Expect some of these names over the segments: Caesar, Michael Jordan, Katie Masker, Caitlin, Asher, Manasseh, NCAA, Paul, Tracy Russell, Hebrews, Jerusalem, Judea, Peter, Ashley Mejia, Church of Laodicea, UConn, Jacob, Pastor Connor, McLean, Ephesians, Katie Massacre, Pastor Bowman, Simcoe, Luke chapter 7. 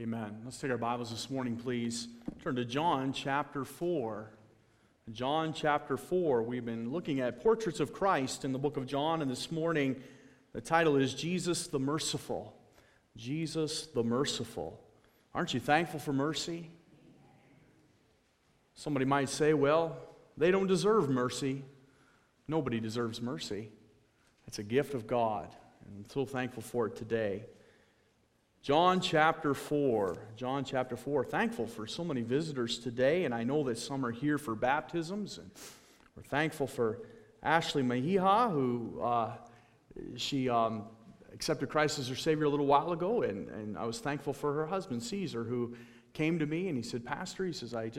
Amen. Let's take our Bibles this morning, please. Turn to John chapter 4. John chapter 4. We've been looking at portraits of Christ in the book of John, and this morning the title is Jesus the Merciful. Jesus the Merciful. Aren't you thankful for mercy? Somebody might say, well, they don't deserve mercy. Nobody deserves mercy. It's a gift of God, and I'm so thankful for it today. John chapter 4. John chapter 4. Thankful for so many visitors today, and I know that some are here for baptisms, and we're thankful for Ashley Mejia, who she accepted Christ as her Savior a little while ago, and I was thankful for her husband, Caesar, who came to me and he said, Pastor, he says, I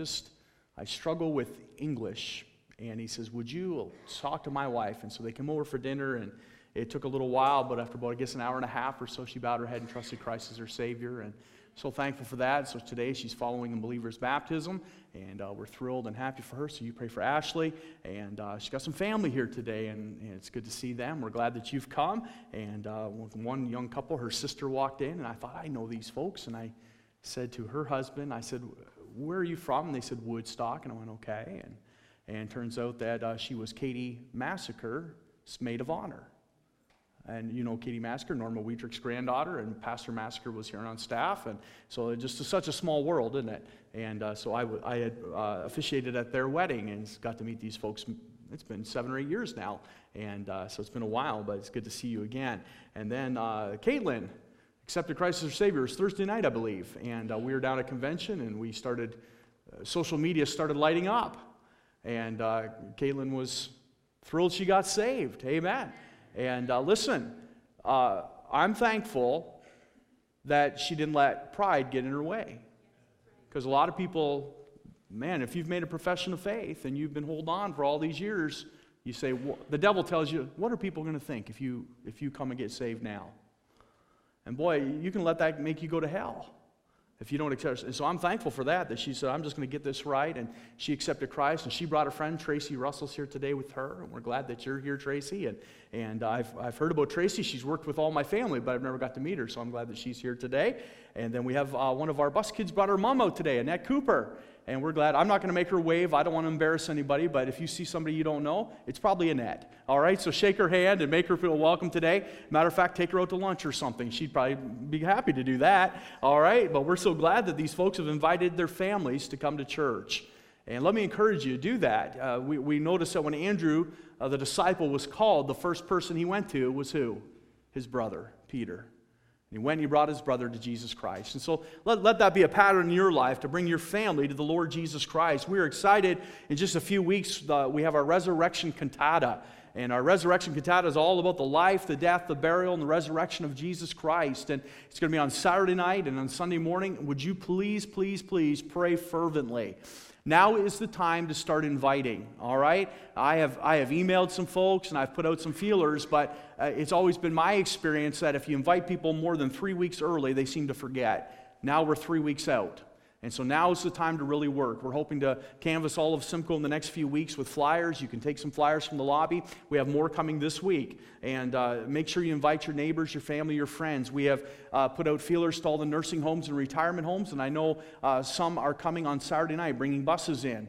struggle with English, and he says, would you talk to my wife? And so they came over for dinner, and it took a little while, but after about, I guess, an hour and a half or so, she bowed her head and trusted Christ as her Savior, and so thankful for that. So today she's following in believer's baptism, and we're thrilled and happy for her, so you pray for Ashley, and she's got some family here today, and it's good to see them. We're glad that you've come, and one young couple, her sister walked in, and I thought, I know these folks, and I said to her husband, I said, where are you from? And they said, Woodstock, and I went, okay, and turns out that she was Katie Massacre, maid of honor. And you know Katie Masker, Norma Weetrick's granddaughter, and Pastor Masker was here on staff, and so it just is such a small world, isn't it? And so I had officiated at their wedding and got to meet these folks. It's been 7 or 8 years now, and so it's been a while, but it's good to see you again. And then Caitlin accepted Christ as her Savior. It was Thursday night, I believe, and we were down at convention, and we started, social media started lighting up, and Caitlin was thrilled she got saved. Amen. And listen, I'm thankful that she didn't let pride get in her way. Because a lot of people, man, if you've made a profession of faith and you've been holding on for all these years, you say, the devil tells you, what are people going to think if you come and get saved now? And boy, you can let that make you go to hell if you don't accept. And so I'm thankful for that she said, I'm just going to get this right. And she accepted Christ, and she brought her friend, Tracy Russell's here today with her. And we're glad that you're here, Tracy. And I've heard about Tracy. She's worked with all my family, but I've never got to meet her, so I'm glad that she's here today. And then we have one of our bus kids brought her mom out today, Annette Cooper. And we're glad. I'm not going to make her wave. I don't want to embarrass anybody, but if you see somebody you don't know, it's probably Annette. All right, so shake her hand and make her feel welcome today. Matter of fact, take her out to lunch or something. She'd probably be happy to do that. All right, but we're so glad that these folks have invited their families to come to church. And let me encourage you to do that. We notice that when Andrew, the disciple, was called, the first person he went to was who? His brother, Peter. He went and he brought his brother to Jesus Christ. And so let that be a pattern in your life to bring your family to the Lord Jesus Christ. We're excited. In just a few weeks, we have our Resurrection Cantata. And our Resurrection Cantata is all about the life, the death, the burial, and the resurrection of Jesus Christ. And it's going to be on Saturday night and on Sunday morning. Would you please, please, please pray fervently? Now is the time to start inviting, all right? I have emailed some folks, and I've put out some feelers, but it's always been my experience that if you invite people more than 3 weeks early, they seem to forget. Now we're 3 weeks out. And so now is the time to really work. We're hoping to canvass all of Simcoe in the next few weeks with flyers. You can take some flyers from the lobby. We have more coming this week. And make sure you invite your neighbors, your family, your friends. We have put out feelers to all the nursing homes and retirement homes. And I know some are coming on Saturday night, bringing buses in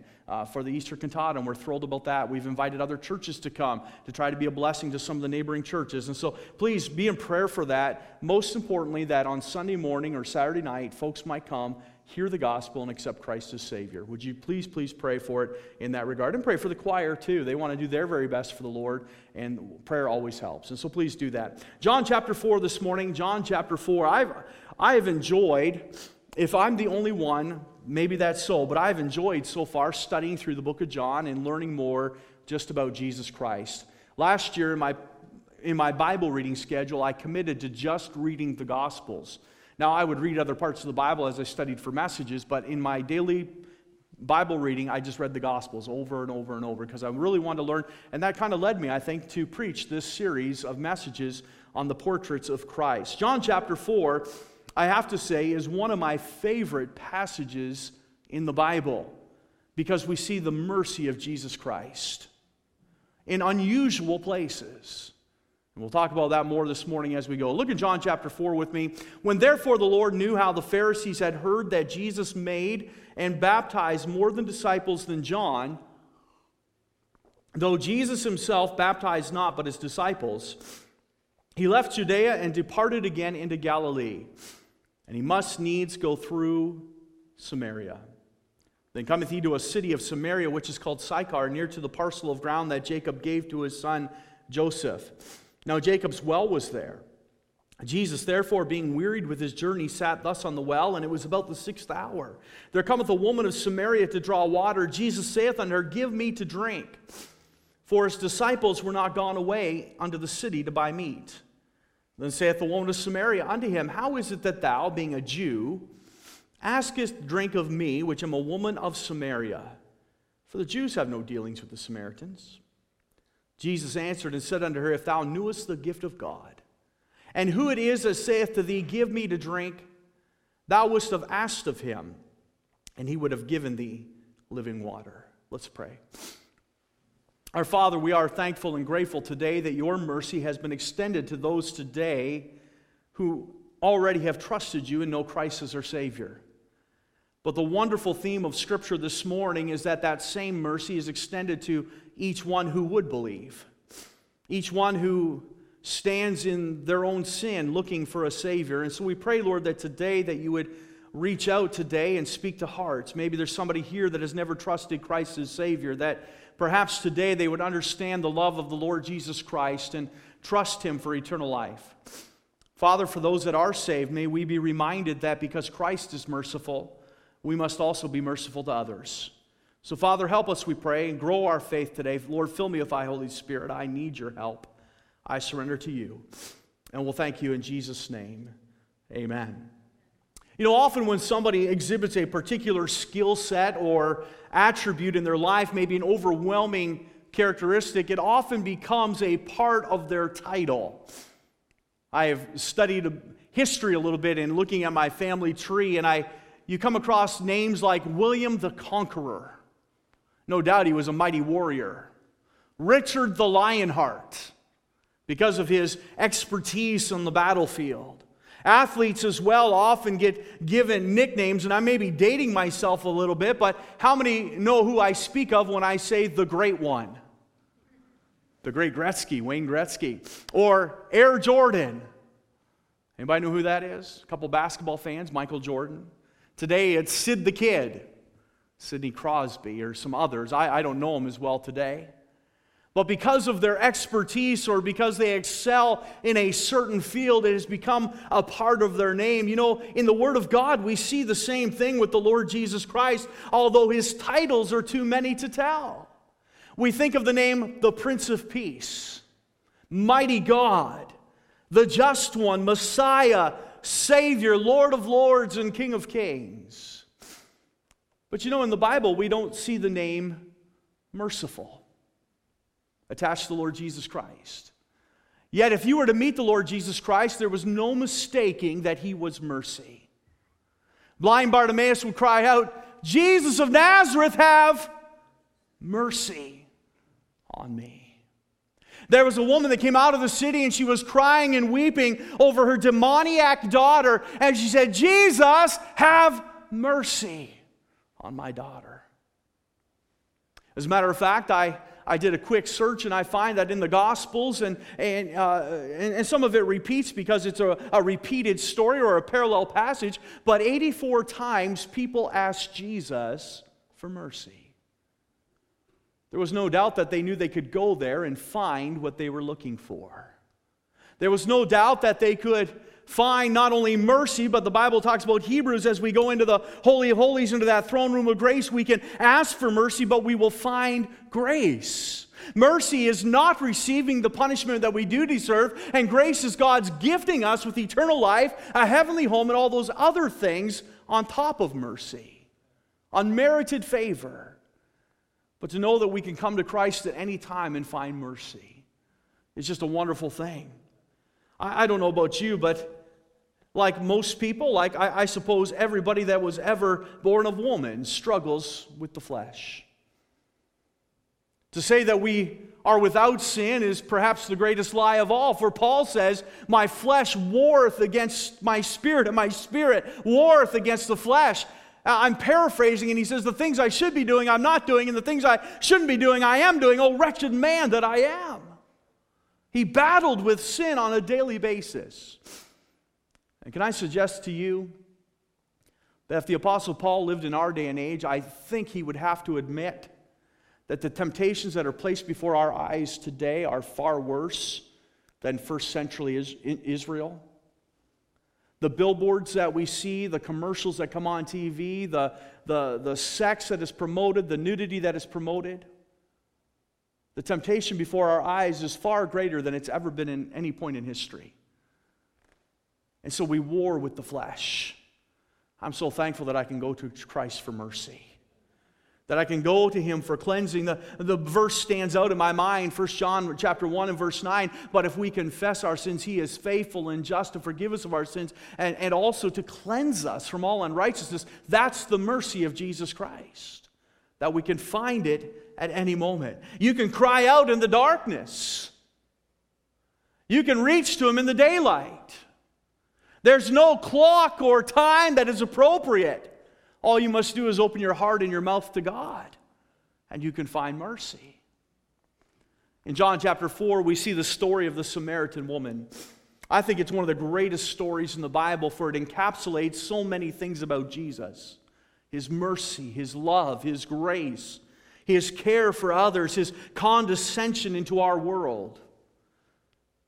for the Easter Cantata, and we're thrilled about that. We've invited other churches to come to try to be a blessing to some of the neighboring churches. And so please be in prayer for that. Most importantly, that on Sunday morning or Saturday night, folks might come, hear the gospel, and accept Christ as Savior. Would you please, please pray for it in that regard? And pray for the choir, too. They want to do their very best for the Lord, and prayer always helps. And so please do that. John chapter 4 this morning. John chapter 4. I have enjoyed, if I'm the only one, maybe that's so, but I've enjoyed so far studying through the book of John and learning more just about Jesus Christ. Last year in my Bible reading schedule, I committed to just reading the Gospels. Now, I would read other parts of the Bible as I studied for messages, but in my daily Bible reading, I just read the Gospels over and over and over because I really wanted to learn, and that kind of led me, I think, to preach this series of messages on the portraits of Christ. John chapter 4, I have to say, is one of my favorite passages in the Bible because we see the mercy of Jesus Christ in unusual places. And we'll talk about that more this morning as we go. Look at John chapter 4 with me. When therefore the Lord knew how the Pharisees had heard that Jesus made and baptized more than disciples than John, though Jesus himself baptized not but his disciples, he left Judea and departed again into Galilee. And he must needs go through Samaria. Then cometh he to a city of Samaria, which is called Sychar, near to the parcel of ground that Jacob gave to his son Joseph. Now Jacob's well was there. Jesus, therefore, being wearied with his journey, sat thus on the well, and it was about the 6th hour. There cometh a woman of Samaria to draw water. Jesus saith unto her, Give me to drink. For his disciples were not gone away unto the city to buy meat. Then saith the woman of Samaria unto him, How is it that thou, being a Jew, askest drink of me, which am a woman of Samaria? For the Jews have no dealings with the Samaritans. Jesus answered and said unto her, If thou knewest the gift of God, and who it is that saith to thee, Give me to drink, thou wouldst have asked of him, and he would have given thee living water. Let's pray. Our Father, we are thankful and grateful today that your mercy has been extended to those today who already have trusted you and know Christ as their Savior. But the wonderful theme of Scripture this morning is that that same mercy is extended to each one who would believe, each one who stands in their own sin looking for a Savior. And so we pray, Lord, that today that you would reach out today and speak to hearts. Maybe there's somebody here that has never trusted Christ as Savior, that perhaps today they would understand the love of the Lord Jesus Christ and trust him for eternal life. Father, for those that are saved, may we be reminded that because Christ is merciful, we must also be merciful to others. So, Father, help us, we pray, and grow our faith today. Lord, fill me with thy Holy Spirit. I need your help. I surrender to you. And we'll thank you in Jesus' name. Amen. You know, often when somebody exhibits a particular skill set or attribute in their life, maybe an overwhelming characteristic, it often becomes a part of their title. I have studied history a little bit in looking at my family tree, and you come across names like William the Conqueror. No doubt he was a mighty warrior. Richard the Lionheart, because of his expertise on the battlefield. Athletes as well often get given nicknames, and I may be dating myself a little bit, but how many know who I speak of when I say the great one? The great Gretzky, Wayne Gretzky, or Air Jordan. Anybody know who that is? A couple basketball fans, Michael Jordan. Today it's Sid the Kid, Sidney Crosby, or some others. I don't know them as well today. But because of their expertise or because they excel in a certain field, it has become a part of their name. You know, in the Word of God, we see the same thing with the Lord Jesus Christ, although his titles are too many to tell. We think of the name the Prince of Peace, Mighty God, the Just One, Messiah, Savior, Lord of Lords, and King of Kings. But you know, in the Bible, we don't see the name Merciful attached to the Lord Jesus Christ. Yet if you were to meet the Lord Jesus Christ, there was no mistaking that he was mercy. Blind Bartimaeus would cry out, Jesus of Nazareth, have mercy on me. There was a woman that came out of the city and she was crying and weeping over her demoniac daughter, and she said, Jesus, have mercy on my daughter. As a matter of fact, I did a quick search, and I find that in the Gospels, and some of it repeats because it's a repeated story or a parallel passage, but 84 times people asked Jesus for mercy. There was no doubt that they knew they could go there and find what they were looking for. There was no doubt that they could find not only mercy, but the Bible talks about Hebrews, as we go into the Holy of Holies, into that throne room of grace, we can ask for mercy, but we will find grace. Mercy is not receiving the punishment that we do deserve, and grace is God's gifting us with eternal life, a heavenly home, and all those other things on top of mercy. Unmerited favor. But to know that we can come to Christ at any time and find mercy is just a wonderful thing. I don't know about you, but like most people, like I suppose everybody that was ever born of woman struggles with the flesh. To say that we are without sin is perhaps the greatest lie of all. For Paul says, my flesh warreth against my spirit, and my spirit warreth against the flesh. I'm paraphrasing, and he says, the things I should be doing, I'm not doing, and the things I shouldn't be doing, I am doing. Oh, wretched man that I am. He battled with sin on a daily basis. And can I suggest to you that if the Apostle Paul lived in our day and age, I think he would have to admit that the temptations that are placed before our eyes today are far worse than first century Israel. The billboards that we see, the commercials that come on TV, the sex that is promoted, the nudity that is promoted. The temptation before our eyes is far greater than it's ever been in any point in history. And so we war with the flesh. I'm so thankful that I can go to Christ for mercy, that I can go to Him for cleansing. The verse stands out in my mind, 1 John chapter 1 and verse 9, but if we confess our sins, He is faithful and just to forgive us of our sins and also to cleanse us from all unrighteousness. That's the mercy of Jesus Christ, that we can find it at any moment. You can cry out in the darkness. You can reach to Him in the daylight. There's no clock or time that is appropriate. All you must do is open your heart and your mouth to God, and you can find mercy. In John chapter 4, we see the story of the Samaritan woman. I think it's one of the greatest stories in the Bible, for it encapsulates so many things about Jesus. His mercy, His love, His grace, His care for others, His condescension into our world.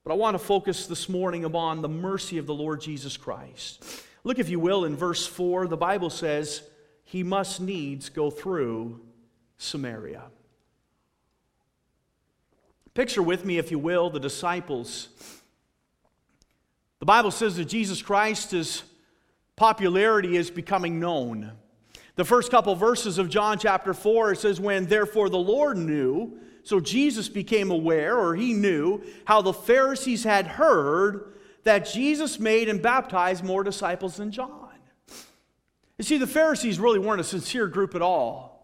But I want to focus this morning upon the mercy of the Lord Jesus Christ. Look, if you will, in verse 4, the Bible says, He must needs go through Samaria. Picture with me, if you will, the disciples. The Bible says that Jesus Christ's popularity is becoming known. The first couple of verses of John chapter 4, it says, when therefore the Lord knew, so Jesus became aware, or He knew, how the Pharisees had heard that Jesus made and baptized more disciples than John. You see, the Pharisees really weren't a sincere group at all.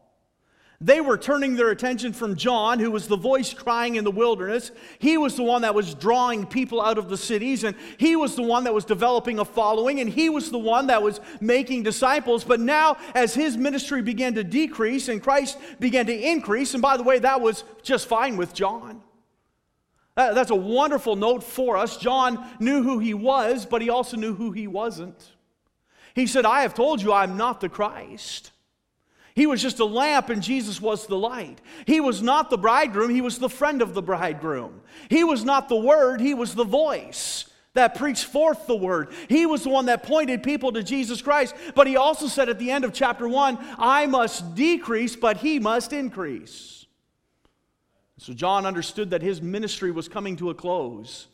They were turning their attention from John, who was the voice crying in the wilderness. He was the one that was drawing people out of the cities, and he was the one that was developing a following, and he was the one that was making disciples. But now, as his ministry began to decrease and Christ began to increase, and by the way, that was just fine with John. That's a wonderful note for us. John knew who he was, but he also knew who he wasn't. He said, I have told you I'm not the Christ. He was just a lamp and Jesus was the light. He was not the bridegroom, he was the friend of the bridegroom. He was not the word, he was the voice that preached forth the word. He was the one that pointed people to Jesus Christ. But he also said at the end of chapter 1, I must decrease, but he must increase. So John understood that his ministry was coming to a close.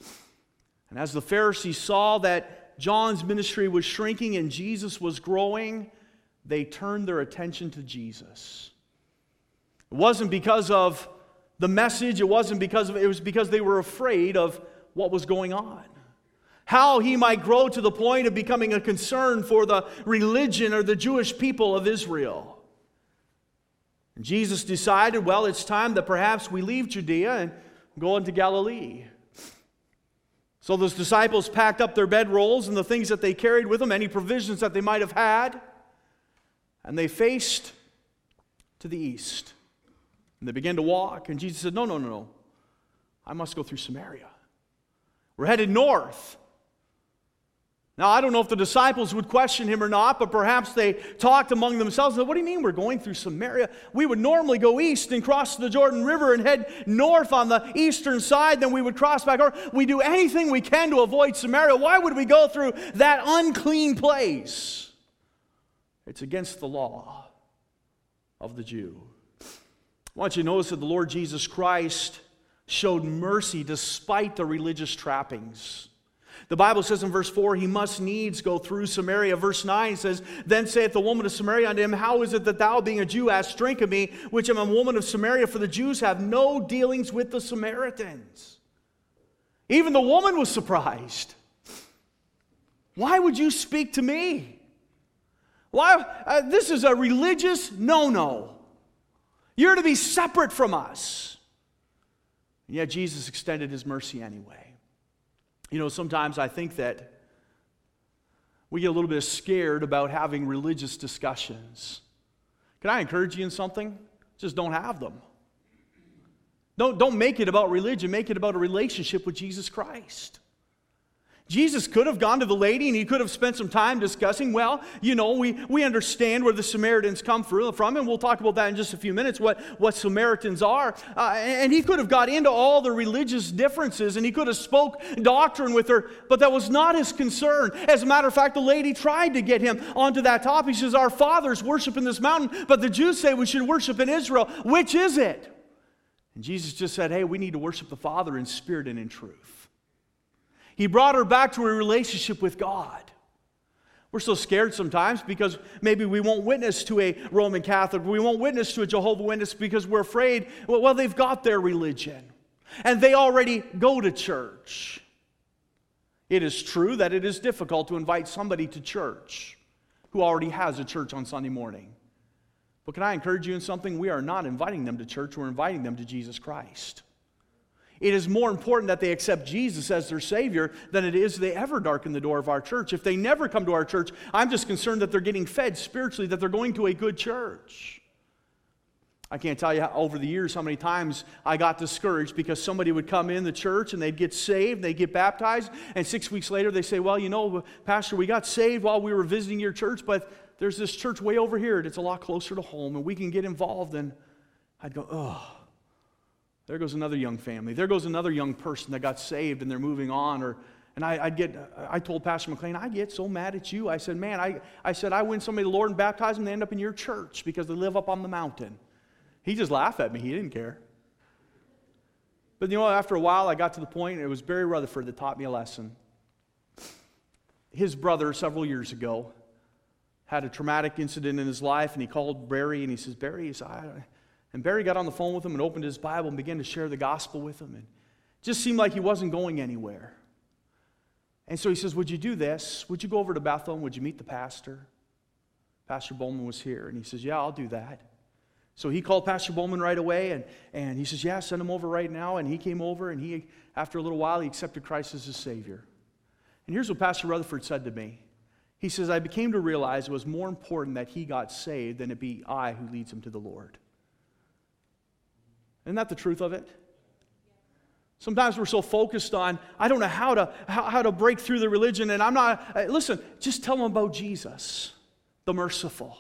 And as the Pharisees saw that John's ministry was shrinking and Jesus was growing, they turned their attention to Jesus. It wasn't because of the message, it was because they were afraid of what was going on. How he might grow to the point of becoming a concern for the religion or the Jewish people of Israel. Jesus decided, well, it's time that perhaps we leave Judea and go into Galilee. So those disciples packed up their bedrolls and the things that they carried with them, any provisions that they might have had, and they faced to the east. And they began to walk, and Jesus said, no, I must go through Samaria. We're headed north. Now, I don't know if the disciples would question him or not, but perhaps they talked among themselves. What do you mean we're going through Samaria? We would normally go east and cross the Jordan River and head north on the eastern side. Then we would cross back. Or we do anything we can to avoid Samaria. Why would we go through that unclean place? It's against the law of the Jew. I want you to notice that the Lord Jesus Christ showed mercy despite the religious trappings. The Bible says in verse 4, he must needs go through Samaria. Verse 9 says, then saith the woman of Samaria unto him, how is it that thou, being a Jew, ask drink of me, which am a woman of Samaria? For the Jews have no dealings with the Samaritans. Even the woman was surprised. Why would you speak to me? Why? This is a religious no-no. You're to be separate from us. And yet Jesus extended his mercy anyway. You know, sometimes I think that we get a little bit scared about having religious discussions. Can I encourage you in something? Just don't have them. Don't make it about religion. Make it about a relationship with Jesus Christ. Jesus could have gone to the lady and he could have spent some time discussing, well, you know, we understand where the Samaritans come from, and we'll talk about that in just a few minutes, what Samaritans are. And he could have got into all the religious differences and he could have spoke doctrine with her, but that was not his concern. As a matter of fact, the lady tried to get him onto that topic. She says, our fathers worship in this mountain, but the Jews say we should worship in Israel. Which is it? And Jesus just said, hey, we need to worship the Father in spirit and in truth. He brought her back to a relationship with God. We're so scared sometimes because maybe we won't witness to a Roman Catholic, we won't witness to a Jehovah's Witness because we're afraid, well, they've got their religion and they already go to church. It is true that it is difficult to invite somebody to church who already has a church on Sunday morning. But can I encourage you in something? We are not inviting them to church, we're inviting them to Jesus Christ. It is more important that they accept Jesus as their Savior than it is they ever darken the door of our church. If they never come to our church, I'm just concerned that they're getting fed spiritually, that they're going to a good church. I can't tell you over the years how many times I got discouraged because somebody would come in the church and they'd get saved, they'd get baptized, and 6 weeks later they say, well, you know, Pastor, we got saved while we were visiting your church, but there's this church way over here and it's a lot closer to home and we can get involved. And I'd go, oh. There goes another young family. There goes another young person that got saved and they're moving on. I told Pastor McLean, I get so mad at you. I said, man, I win somebody to the Lord and baptize them, they end up in your church because they live up on the mountain. He just laughed at me. He didn't care. But you know, after a while, I got to the point, it was Barry Rutherford that taught me a lesson. His brother, several years ago, had a traumatic incident in his life, and he called Barry and he says, Barry, and Barry got on the phone with him and opened his Bible and began to share the gospel with him. And it just seemed like he wasn't going anywhere. And so he says, would you do this? Would you go over to Bethel and would you meet the pastor? Pastor Bowman was here. And he says, yeah, I'll do that. So he called Pastor Bowman right away. And he says, yeah, send him over right now. And he came over and he, after a little while, he accepted Christ as his Savior. And here's what Pastor Rutherford said to me. He says, I became to realize it was more important that he got saved than it be I who leads him to the Lord. Isn't that the truth of it? Sometimes we're so focused on, I don't know how to break through the religion, and I'm not, listen, just tell them about Jesus, the merciful.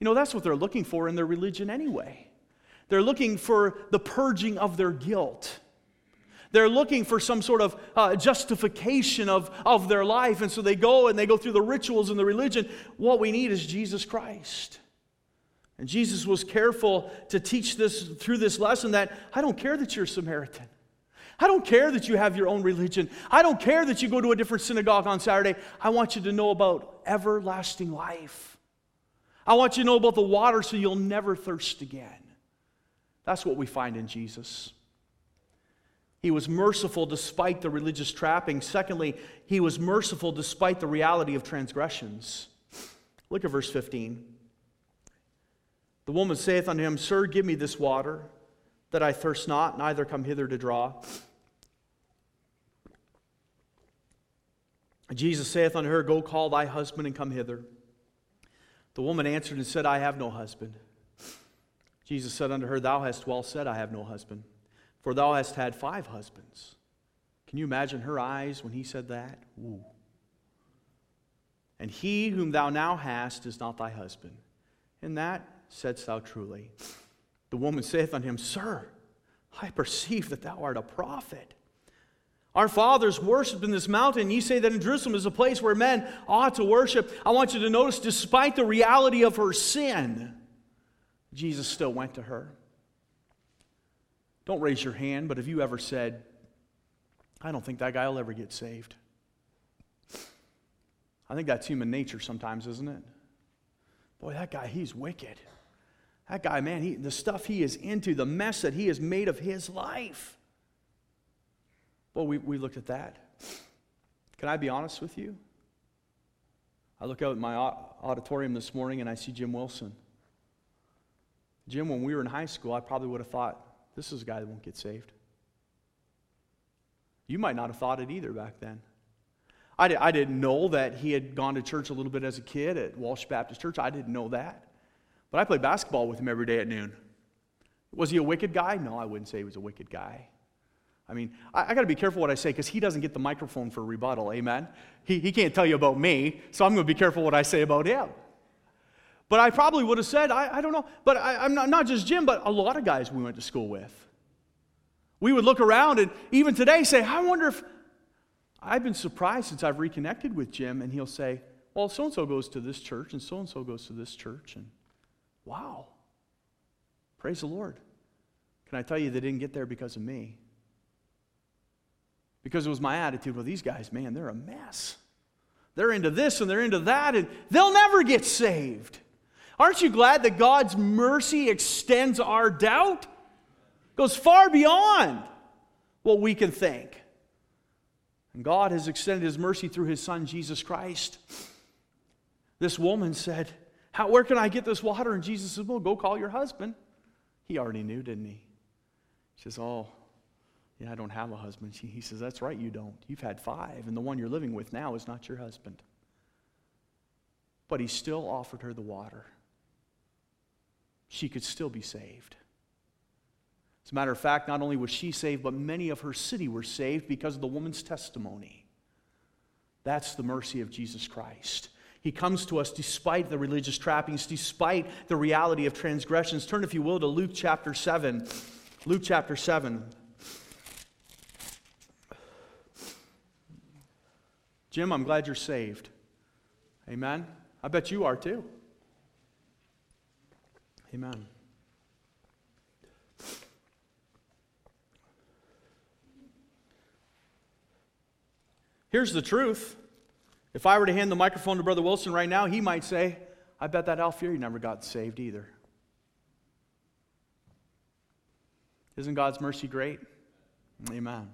You know, that's what they're looking for in their religion anyway. They're looking for the purging of their guilt. They're looking for some sort of justification of their life, and so they go through the rituals and the religion. What we need is Jesus Christ. And Jesus was careful to teach this through this lesson that I don't care that you're a Samaritan. I don't care that you have your own religion. I don't care that you go to a different synagogue on Saturday. I want you to know about everlasting life. I want you to know about the water so you'll never thirst again. That's what we find in Jesus. He was merciful despite the religious trappings. Secondly, he was merciful despite the reality of transgressions. Look at verse 15. The woman saith unto him, Sir, give me this water, that I thirst not, neither come hither to draw. Jesus saith unto her, Go call thy husband and come hither. The woman answered and said, I have no husband. Jesus said unto her, Thou hast well said, I have no husband, for thou hast had 5 husbands. Can you imagine her eyes when he said that? Ooh. And he whom thou now hast is not thy husband. And that saidst thou truly. The woman saith unto him, Sir, I perceive that thou art a prophet. Our fathers worshipped in this mountain. Ye say that in Jerusalem is a place where men ought to worship. I want you to notice, despite the reality of her sin, Jesus still went to her. Don't raise your hand, but have you ever said, I don't think that guy will ever get saved? I think that's human nature sometimes, isn't it? Boy, that guy, he's wicked. That guy, man, the stuff he is into, the mess that he has made of his life. Well, we looked at that. Can I be honest with you? I look out at my auditorium this morning and I see Jim Wilson. Jim, when we were in high school, I probably would have thought, this is a guy that won't get saved. You might not have thought it either back then. I didn't know that he had gone to church a little bit as a kid at Walsh Baptist Church. I didn't know that. But I played basketball with him every day at noon. Was he a wicked guy? No, I wouldn't say he was a wicked guy. I mean, I got to be careful what I say because he doesn't get the microphone for rebuttal, amen? He can't tell you about me, so I'm going to be careful what I say about him. But I probably would have said, I don't know, but I'm not just Jim, but a lot of guys we went to school with. We would look around and even today say, I wonder if, I've been surprised since I've reconnected with Jim, and he'll say, well, so-and-so goes to this church, and so-and-so goes to this church, and wow, praise the Lord. Can I tell you they didn't get there because of me? Because it was my attitude, well, these guys, man, they're a mess. They're into this and they're into that, and they'll never get saved. Aren't you glad that God's mercy extends our doubt? Goes far beyond what we can think. And God has extended His mercy through His Son, Jesus Christ. This woman said, where can I get this water? And Jesus said, well, go call your husband. He already knew, didn't he? She says, oh, yeah, I don't have a husband. He says, that's right, you don't. You've had 5, and the one you're living with now is not your husband. But he still offered her the water. She could still be saved. As a matter of fact, not only was she saved, but many of her city were saved because of the woman's testimony. That's the mercy of Jesus Christ. He comes to us despite the religious trappings, despite the reality of transgressions. Turn, if you will, to Luke chapter 7. Luke chapter 7. Jim, I'm glad you're saved. Amen? I bet you are too. Amen. Here's the truth. If I were to hand the microphone to Brother Wilson right now, he might say, I bet that Alfieri never got saved either. Isn't God's mercy great? Amen.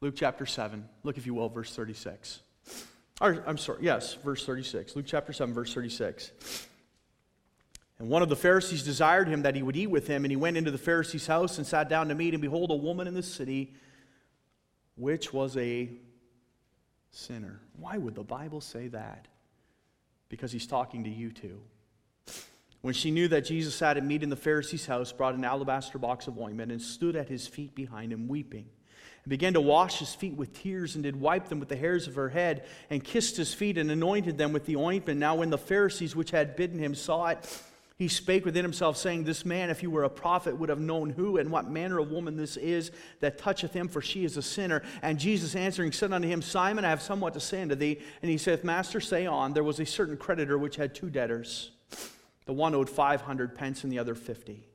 Luke chapter 7. Look, if you will, verse 36. I'm sorry, yes, verse 36. Luke chapter 7, verse 36. And one of the Pharisees desired him that he would eat with him, and he went into the Pharisee's house and sat down to meat, and behold, a woman in the city, which was a sinner. Why would the Bible say that? Because he's talking to you too. When she knew that Jesus sat at meat in the Pharisee's house, brought an alabaster box of ointment and stood at his feet behind him weeping, and began to wash his feet with tears and did wipe them with the hairs of her head and kissed his feet and anointed them with the ointment. Now when the Pharisees which had bidden him saw it, he spake within himself, saying, this man, if he were a prophet, would have known who and what manner of woman this is that toucheth him, for she is a sinner. And Jesus answering said unto him, Simon, I have somewhat to say unto thee. And he saith, Master, say on. There was a certain creditor which had 2 debtors. The one owed 500 pence and the other 50.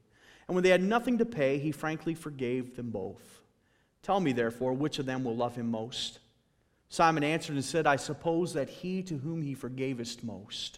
And when they had nothing to pay, he frankly forgave them both. Tell me, therefore, which of them will love him most? Simon answered and said, I suppose that he to whom he forgavest most.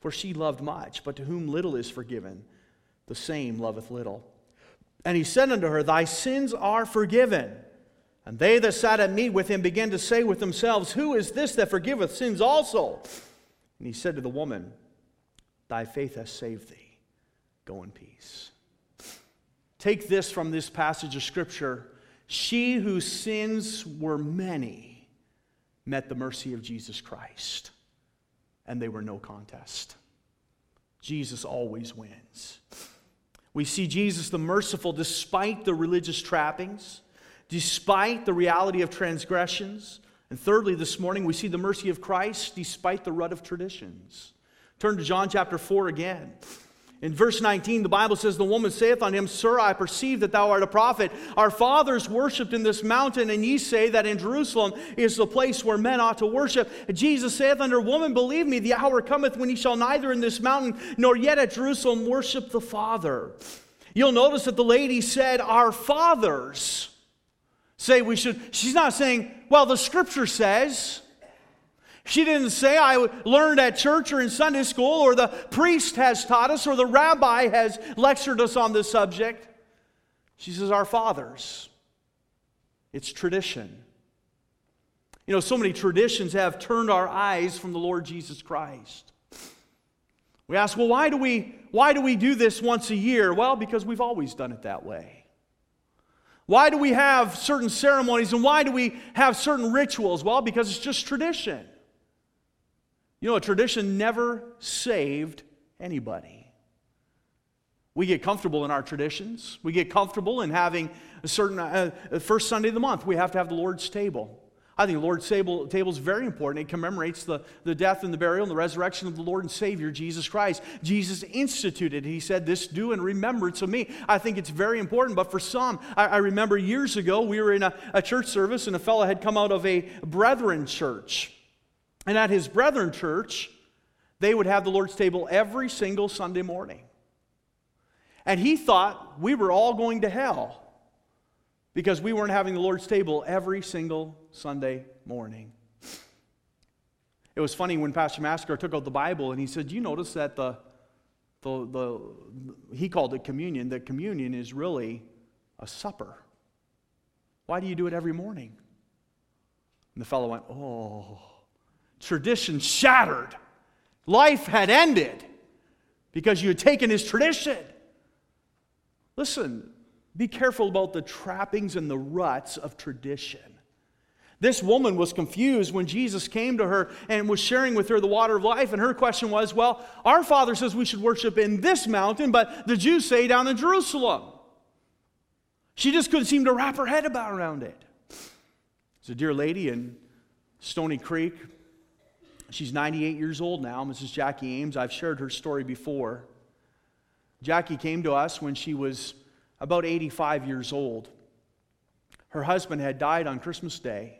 For she loved much, but to whom little is forgiven, the same loveth little. And he said unto her, Thy sins are forgiven. And they that sat at meat with him began to say with themselves, Who is this that forgiveth sins also? And he said to the woman, Thy faith hath saved thee. Go in peace. Take this from this passage of Scripture. She whose sins were many met the mercy of Jesus Christ. And they were no contest. Jesus always wins. We see Jesus the merciful despite the religious trappings, despite the reality of transgressions. And thirdly, this morning, we see the mercy of Christ despite the rut of traditions. Turn to John chapter 4 again. In verse 19, the Bible says, The woman saith unto him, Sir, I perceive that thou art a prophet. Our fathers worshipped in this mountain, and ye say that in Jerusalem is the place where men ought to worship. And Jesus saith unto her, Woman, believe me, the hour cometh when ye shall neither in this mountain nor yet at Jerusalem worship the Father. You'll notice that the lady said, Our fathers. say we should. She's not saying, well, the scripture says. She didn't say, I learned at church or in Sunday school, or the priest has taught us, or the rabbi has lectured us on this subject. She says, our fathers. It's tradition. You know, so many traditions have turned our eyes from the Lord Jesus Christ. We ask, well, why do we do this once a year? Well, because we've always done it that way. Why do we have certain ceremonies, and why do we have certain rituals? Well, because it's just tradition. You know, a tradition never saved anybody. We get comfortable in our traditions. We get comfortable in having a certain first Sunday of the month. We have to have the Lord's table. I think the Lord's table is very important. It commemorates the death and the burial and the resurrection of the Lord and Savior, Jesus Christ. Jesus instituted. He said, this do in remembrance of me. I think it's very important. But for some, I remember years ago, we were in a church service, and a fellow had come out of a Brethren church. And at his Brethren church, they would have the Lord's table every single Sunday morning. And he thought we were all going to hell, because we weren't having the Lord's table every single Sunday morning. It was funny when Pastor Masker took out the Bible and he said, you notice that he called it communion, that communion is really a supper. Why do you do it every morning? And the fellow went, oh, tradition shattered. Life had ended because you had taken his tradition. Listen, be careful about the trappings and the ruts of tradition. This woman was confused when Jesus came to her and was sharing with her the water of life, and her question was, well, our Father says we should worship in this mountain, but the Jews say down in Jerusalem. She just couldn't seem to wrap her head around it. There's a dear lady in Stony Creek. She's 98 years old now, Mrs. Jackie Ames. I've shared her story before. Jackie came to us when she was about 85 years old. Her husband had died on Christmas Day.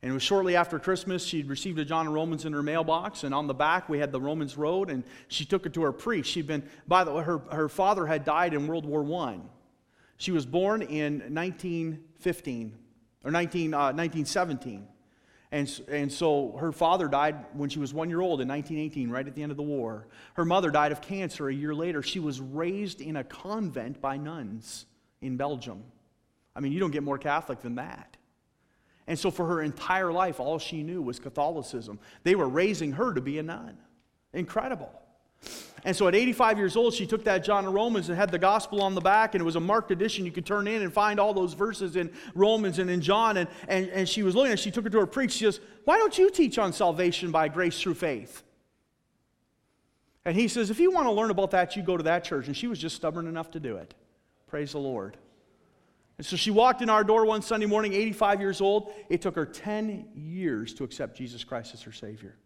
And it was shortly after Christmas, she'd received a John and Romans in her mailbox, and on the back we had the Romans Road, and she took it to her priest. She'd been, by the way, her father had died in World War I. She was born in 1917. And so her father died when she was 1 year old in 1918, right at the end of the war. Her mother died of cancer a year later. She was raised in a convent by nuns in Belgium. I mean, you don't get more Catholic than that. And so for her entire life, all she knew was Catholicism. They were raising her to be a nun. Incredible. And so at 85 years old, she took that John of Romans and had the gospel on the back, and it was a marked edition. You could turn in and find all those verses in Romans and in John, and she was looking, and she took it to her priest. She says, why don't you teach on salvation by grace through faith? And he says, if you want to learn about that, you go to that church. And she was just stubborn enough to do it. Praise the Lord. And so she walked in our door one Sunday morning, 85 years old. It took her 10 years to accept Jesus Christ as her Savior.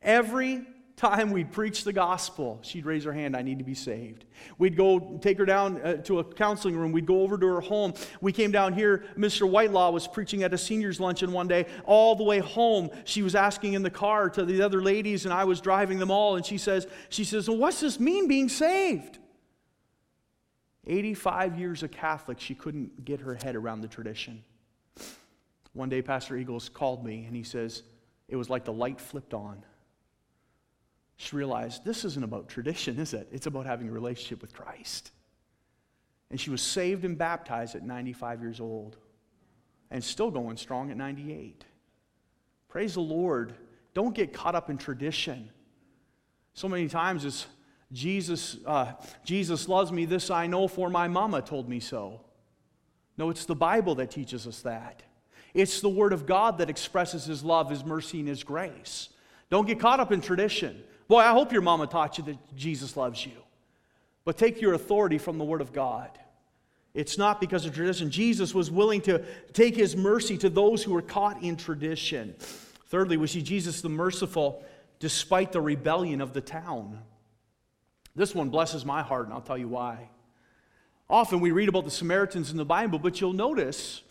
Every time we'd preach the gospel, she'd raise her hand, I need to be saved. We'd go take her down to a counseling room. We'd go over to her home. We came down here. Mr. Whitelaw was preaching at a seniors luncheon one day. All the way home, she was asking in the car to the other ladies, and I was driving them all, and she says, well, what's this mean, being saved? 85 years a Catholic, she couldn't get her head around the tradition. One day, Pastor Eagles called me, and he says, it was like the light flipped on. She realized, this isn't about tradition, is it? It's about having a relationship with Christ. And she was saved and baptized at 95 years old, and still going strong at 98. Praise the Lord. Don't get caught up in tradition. So many times it's, Jesus loves me, this I know, for my mama told me so. No, it's the Bible that teaches us that. It's the Word of God that expresses His love, His mercy, and His grace. Don't get caught up in tradition. Boy, I hope your mama taught you that Jesus loves you. But take your authority from the Word of God. It's not because of tradition. Jesus was willing to take His mercy to those who were caught in tradition. Thirdly, we see Jesus the merciful despite the rebellion of the town. This one blesses my heart, and I'll tell you why. Often we read about the Samaritans in the Bible, but you'll notice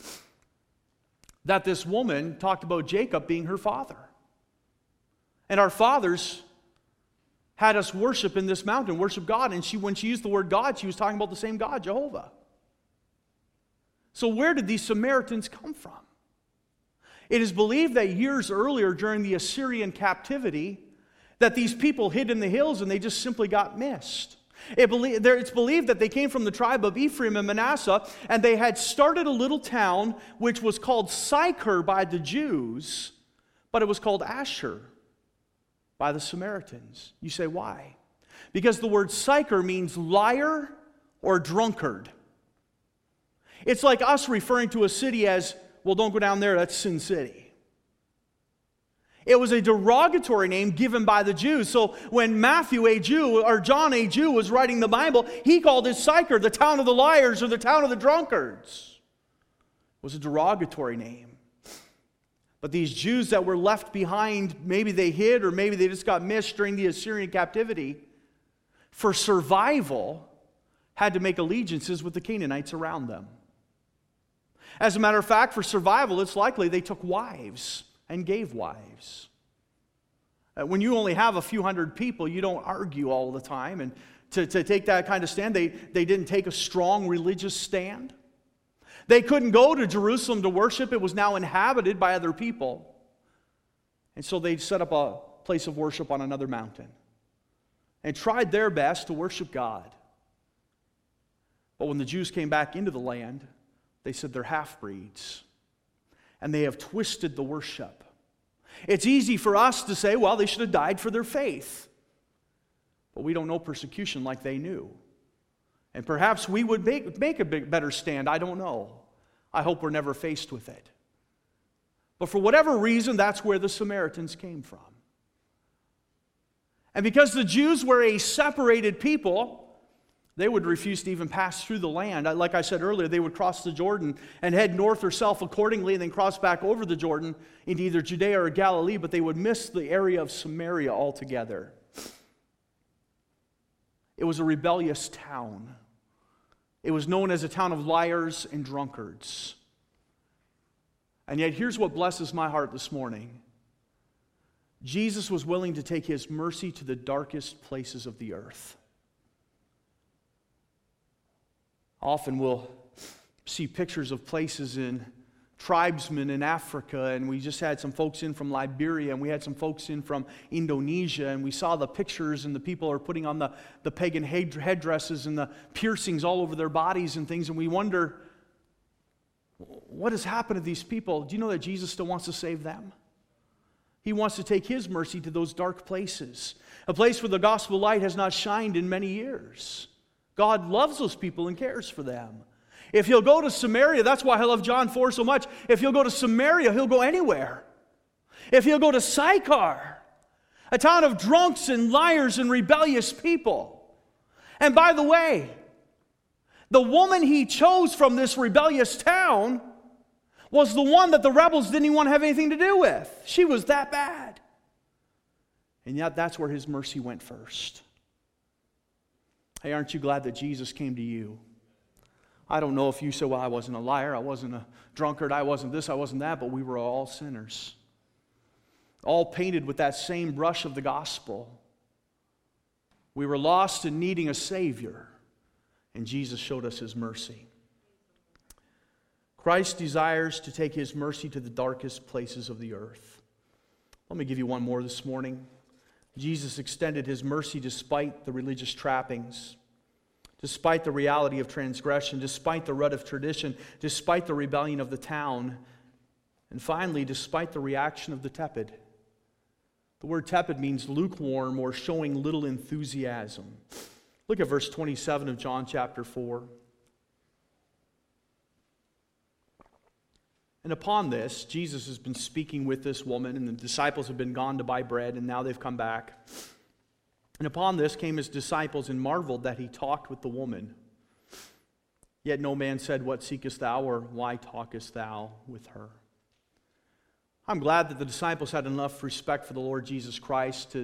that this woman talked about Jacob being her father. And our fathers had us worship in this mountain, worship God. And when she used the word God, she was talking about the same God, Jehovah. So where did these Samaritans come from? It is believed that years earlier during the Assyrian captivity that these people hid in the hills and they just simply got missed. It's believed that they came from the tribe of Ephraim and Manasseh, and they had started a little town which was called Sychar by the Jews, but it was called Asher by the Samaritans. You say, why? Because the word Sychar means liar or drunkard. It's like us referring to a city as, well, don't go down there, that's Sin City. It was a derogatory name given by the Jews. So when Matthew, a Jew, or John, a Jew, was writing the Bible, he called it Sychar, the town of the liars or the town of the drunkards. It was a derogatory name. But these Jews that were left behind, maybe they hid or maybe they just got missed during the Assyrian captivity, for survival, had to make allegiances with the Canaanites around them. As a matter of fact, for survival, it's likely they took wives and gave wives. When you only have a few hundred people, you don't argue all the time. And to take that kind of stand, they didn't take a strong religious stand. They couldn't go to Jerusalem to worship. It was now inhabited by other people. And so they set up a place of worship on another mountain and tried their best to worship God. But when the Jews came back into the land, they said they're half-breeds, and they have twisted the worship. It's easy for us to say, well, they should have died for their faith. But we don't know persecution like they knew. And perhaps we would make a better stand. I don't know. I hope we're never faced with it. But for whatever reason, that's where the Samaritans came from. And because the Jews were a separated people, they would refuse to even pass through the land. Like I said earlier, they would cross the Jordan and head north or south accordingly and then cross back over the Jordan into either Judea or Galilee, but they would miss the area of Samaria altogether. It was a rebellious town. It was known as a town of liars and drunkards. And yet here's what blesses my heart this morning. Jesus was willing to take his mercy to the darkest places of the earth. Often we'll see pictures of places in tribesmen in Africa, and we just had some folks in from Liberia, and we had some folks in from Indonesia, and we saw the pictures, and the people are putting on the pagan headdresses and the piercings all over their bodies and things, and we wonder, what has happened to these people? Do you know that Jesus still wants to save them? He wants to take his mercy to those dark places, a place where the gospel light has not shined in many years. God loves those people and cares for them. If he'll go to Samaria, that's why I love John 4 so much. If he'll go to Samaria, he'll go anywhere. If he'll go to Sychar, a town of drunks and liars and rebellious people. And by the way, the woman he chose from this rebellious town was the one that the rebels didn't even want to have anything to do with. She was that bad. And yet that's where his mercy went first. Hey, aren't you glad that Jesus came to you? I don't know if you say, well, I wasn't a liar, I wasn't a drunkard, I wasn't this, I wasn't that, but we were all sinners. All painted with that same brush of the gospel. We were lost and needing a Savior, and Jesus showed us his mercy. Christ desires to take his mercy to the darkest places of the earth. Let me give you one more this morning. Jesus extended his mercy despite the religious trappings, despite the reality of transgression, despite the rut of tradition, despite the rebellion of the town, and finally, despite the reaction of the tepid. The word tepid means lukewarm or showing little enthusiasm. Look at verse 27 of John chapter 4. And upon this, Jesus has been speaking with this woman, and the disciples have been gone to buy bread, and now they've come back. And upon this came his disciples and marveled that he talked with the woman. Yet no man said, what seekest thou, or why talkest thou with her? I'm glad that the disciples had enough respect for the Lord Jesus Christ to,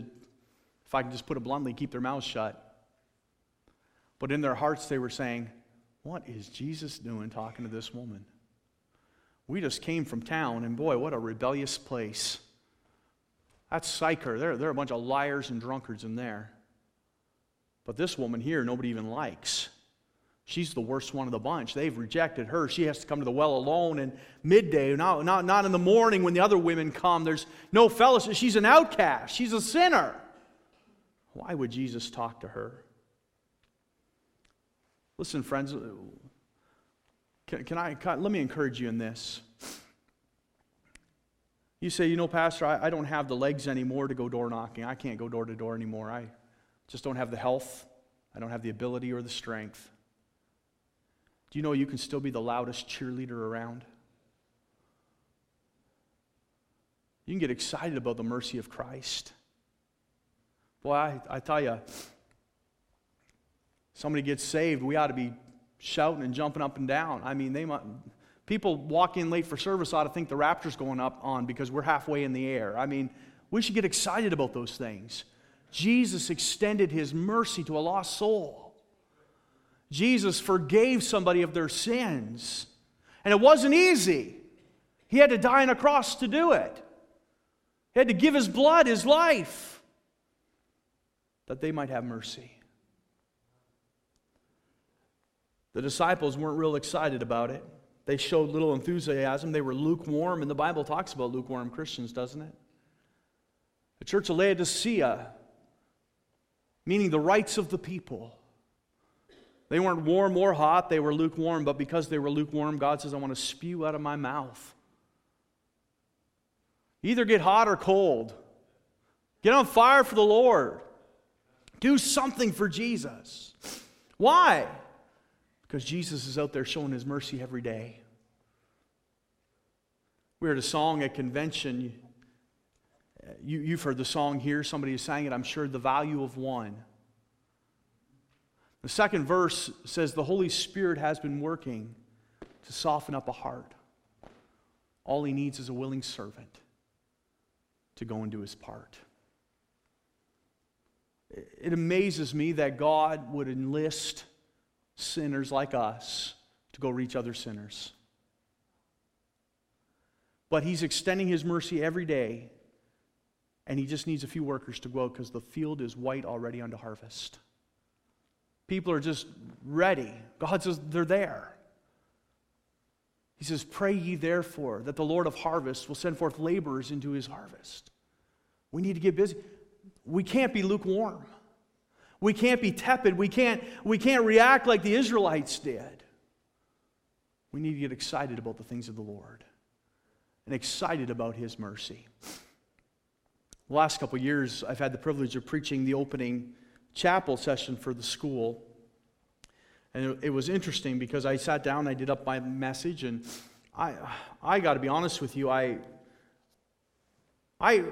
if I can just put it bluntly, keep their mouths shut. But in their hearts they were saying, what is Jesus doing talking to this woman? We just came from town, and boy, what a rebellious place. That's Sychar. There are a bunch of liars and drunkards in there. But this woman here, nobody even likes. She's the worst one of the bunch. They've rejected her. She has to come to the well alone in midday, not in the morning when the other women come. There's no fellowship. She's an outcast. She's a sinner. Why would Jesus talk to her? Listen, friends, let me encourage you in this. You say, Pastor, I don't have the legs anymore to go door knocking. I can't go door to door anymore. I just don't have the health. I don't have the ability or the strength. Do you know you can still be the loudest cheerleader around? You can get excited about the mercy of Christ. Boy, I tell you, somebody gets saved, we ought to be shouting and jumping up and down. I mean, people walk in late for service ought to think the rapture's going up on because we're halfway in the air. I mean, we should get excited about those things. Jesus extended his mercy to a lost soul. Jesus forgave somebody of their sins. And it wasn't easy. He had to die on a cross to do it. He had to give his blood, his life, that they might have mercy. The disciples weren't real excited about it. They showed little enthusiasm. They were lukewarm, and the Bible talks about lukewarm Christians, doesn't it? The church of Laodicea, meaning the rights of the people. They weren't warm or hot, they were lukewarm, but because they were lukewarm, God says, I want to spew out of my mouth. Either get hot or cold. Get on fire for the Lord. Do something for Jesus. Why? Because Jesus is out there showing his mercy every day. We heard a song at convention. You've heard the song here. Somebody sang it, I'm sure, The Value of One. The second verse says, the Holy Spirit has been working to soften up a heart. All he needs is a willing servant to go and do his part. It amazes me that God would enlist sinners like us to go reach other sinners. But he's extending his mercy every day, and he just needs a few workers to go out because the field is white already unto harvest. People are just ready. God says they're there. He says, pray ye therefore that the Lord of harvest will send forth laborers into his harvest. We need to get busy. We can't be lukewarm. We can't be tepid. We can't react like the Israelites did. We need to get excited about the things of the Lord and excited about his mercy. The last couple of years, I've had the privilege of preaching the opening chapel session for the school. And it was interesting because I sat down, I did up my message, and I got to be honest with you, I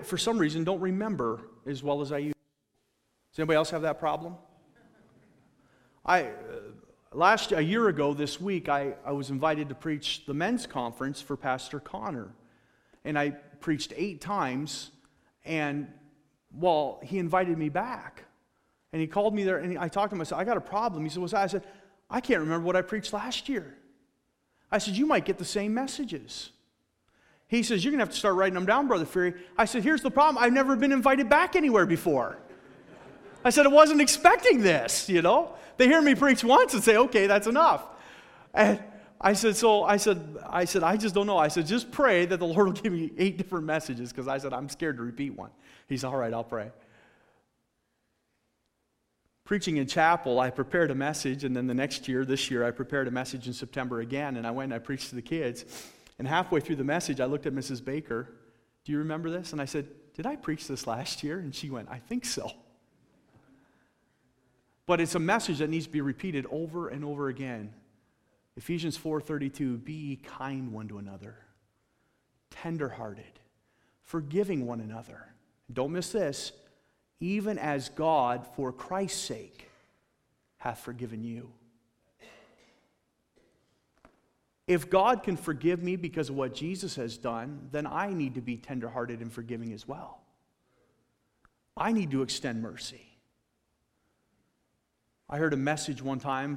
for some reason don't remember as well as I used. Does anybody else have that problem? A year ago this week, I was invited to preach the men's conference for Pastor Connor. And I preached 8 times, and, he invited me back. And he called me there, and I talked to him, I said, I got a problem. He said, what's that? I said, I can't remember what I preached last year. I said, you might get the same messages. He says, you're going to have to start writing them down, Brother Fury. I said, here's the problem. I've never been invited back anywhere before. I said, I wasn't expecting this, They hear me preach once and say, okay, that's enough. And I said, I just don't know. I said, just pray that the Lord will give me 8 different messages, because I said, I'm scared to repeat one. He said, all right, I'll pray. Preaching in chapel, I prepared a message, and then this year, I prepared a message in September again, and I went and I preached to the kids. And halfway through the message, I looked at Mrs. Baker. Do you remember this? And I said, did I preach this last year? And she went, I think so. But it's a message that needs to be repeated over and over again. Ephesians 4:32, be ye kind one to another, tenderhearted, forgiving one another. Don't miss this. Even as God, for Christ's sake, hath forgiven you. If God can forgive me because of what Jesus has done, then I need to be tenderhearted and forgiving as well. I need to extend mercy. I heard a message one time,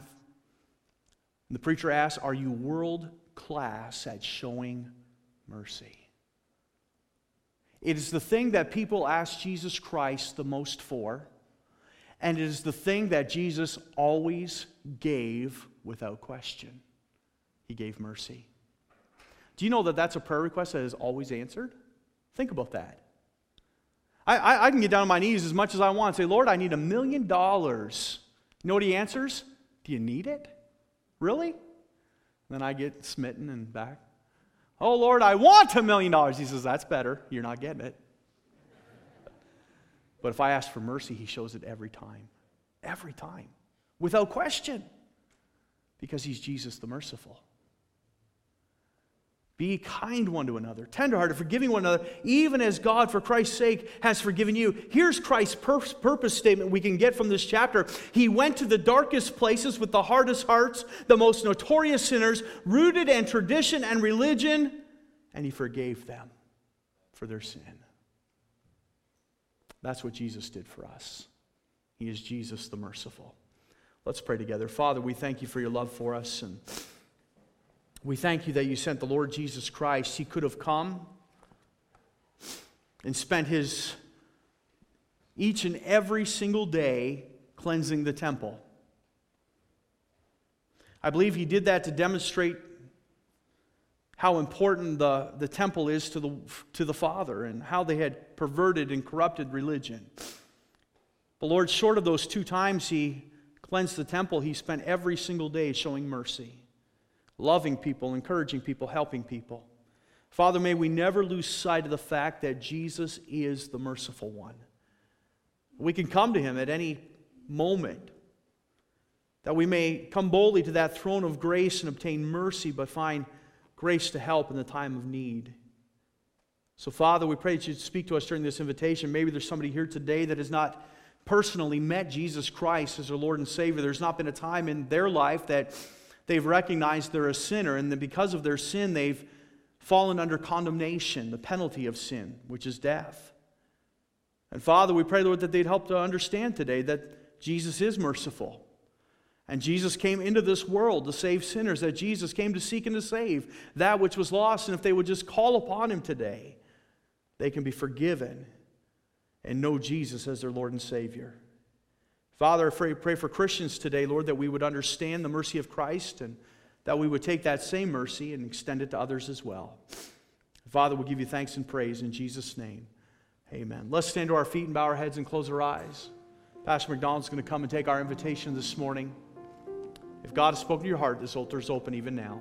and the preacher asked, are you world class at showing mercy? It is the thing that people ask Jesus Christ the most for, and it is the thing that Jesus always gave without question. He gave mercy. Do you know that that's a prayer request that is always answered? Think about that. I can get down on my knees as much as I want and say, Lord, I need $1 million. You know what he answers? Do you need it? Really? And then I get smitten and back. Oh, Lord, I want $1 million. He says, that's better. You're not getting it. But if I ask for mercy, he shows it every time. Every time. Without question. Because he's Jesus the merciful. Be kind one to another, tenderhearted, forgiving one another, even as God, for Christ's sake, has forgiven you. Here's Christ's purpose statement we can get from this chapter. He went to the darkest places with the hardest hearts, the most notorious sinners, rooted in tradition and religion, and he forgave them for their sin. That's what Jesus did for us. He is Jesus the merciful. Let's pray together. Father, we thank you for your love for us, and we thank you that you sent the Lord Jesus Christ. He could have come and spent his each and every single day cleansing the temple. I believe he did that to demonstrate how important the temple is to the Father and how they had perverted and corrupted religion. But Lord, short of those two times he cleansed the temple, he spent every single day showing mercy. Loving people, encouraging people, helping people. Father, may we never lose sight of the fact that Jesus is the merciful one. We can come to him at any moment, that we may come boldly to that throne of grace and obtain mercy, but find grace to help in the time of need. So, Father, we pray that you'd speak to us during this invitation. Maybe there's somebody here today that has not personally met Jesus Christ as their Lord and Savior. There's not been a time in their life that they've recognized they're a sinner, and then because of their sin, they've fallen under condemnation, the penalty of sin, which is death. And Father, we pray, Lord, that they'd help to understand today that Jesus is merciful. And Jesus came into this world to save sinners, that Jesus came to seek and to save that which was lost. And if they would just call upon him today, they can be forgiven and know Jesus as their Lord and Savior. Father, I pray for Christians today, Lord, that we would understand the mercy of Christ and that we would take that same mercy and extend it to others as well. Father, we'll give you thanks and praise in Jesus' name. Amen. Let's stand to our feet and bow our heads and close our eyes. Pastor McDonald's going to come and take our invitation this morning. If God has spoken to your heart, this altar is open even now.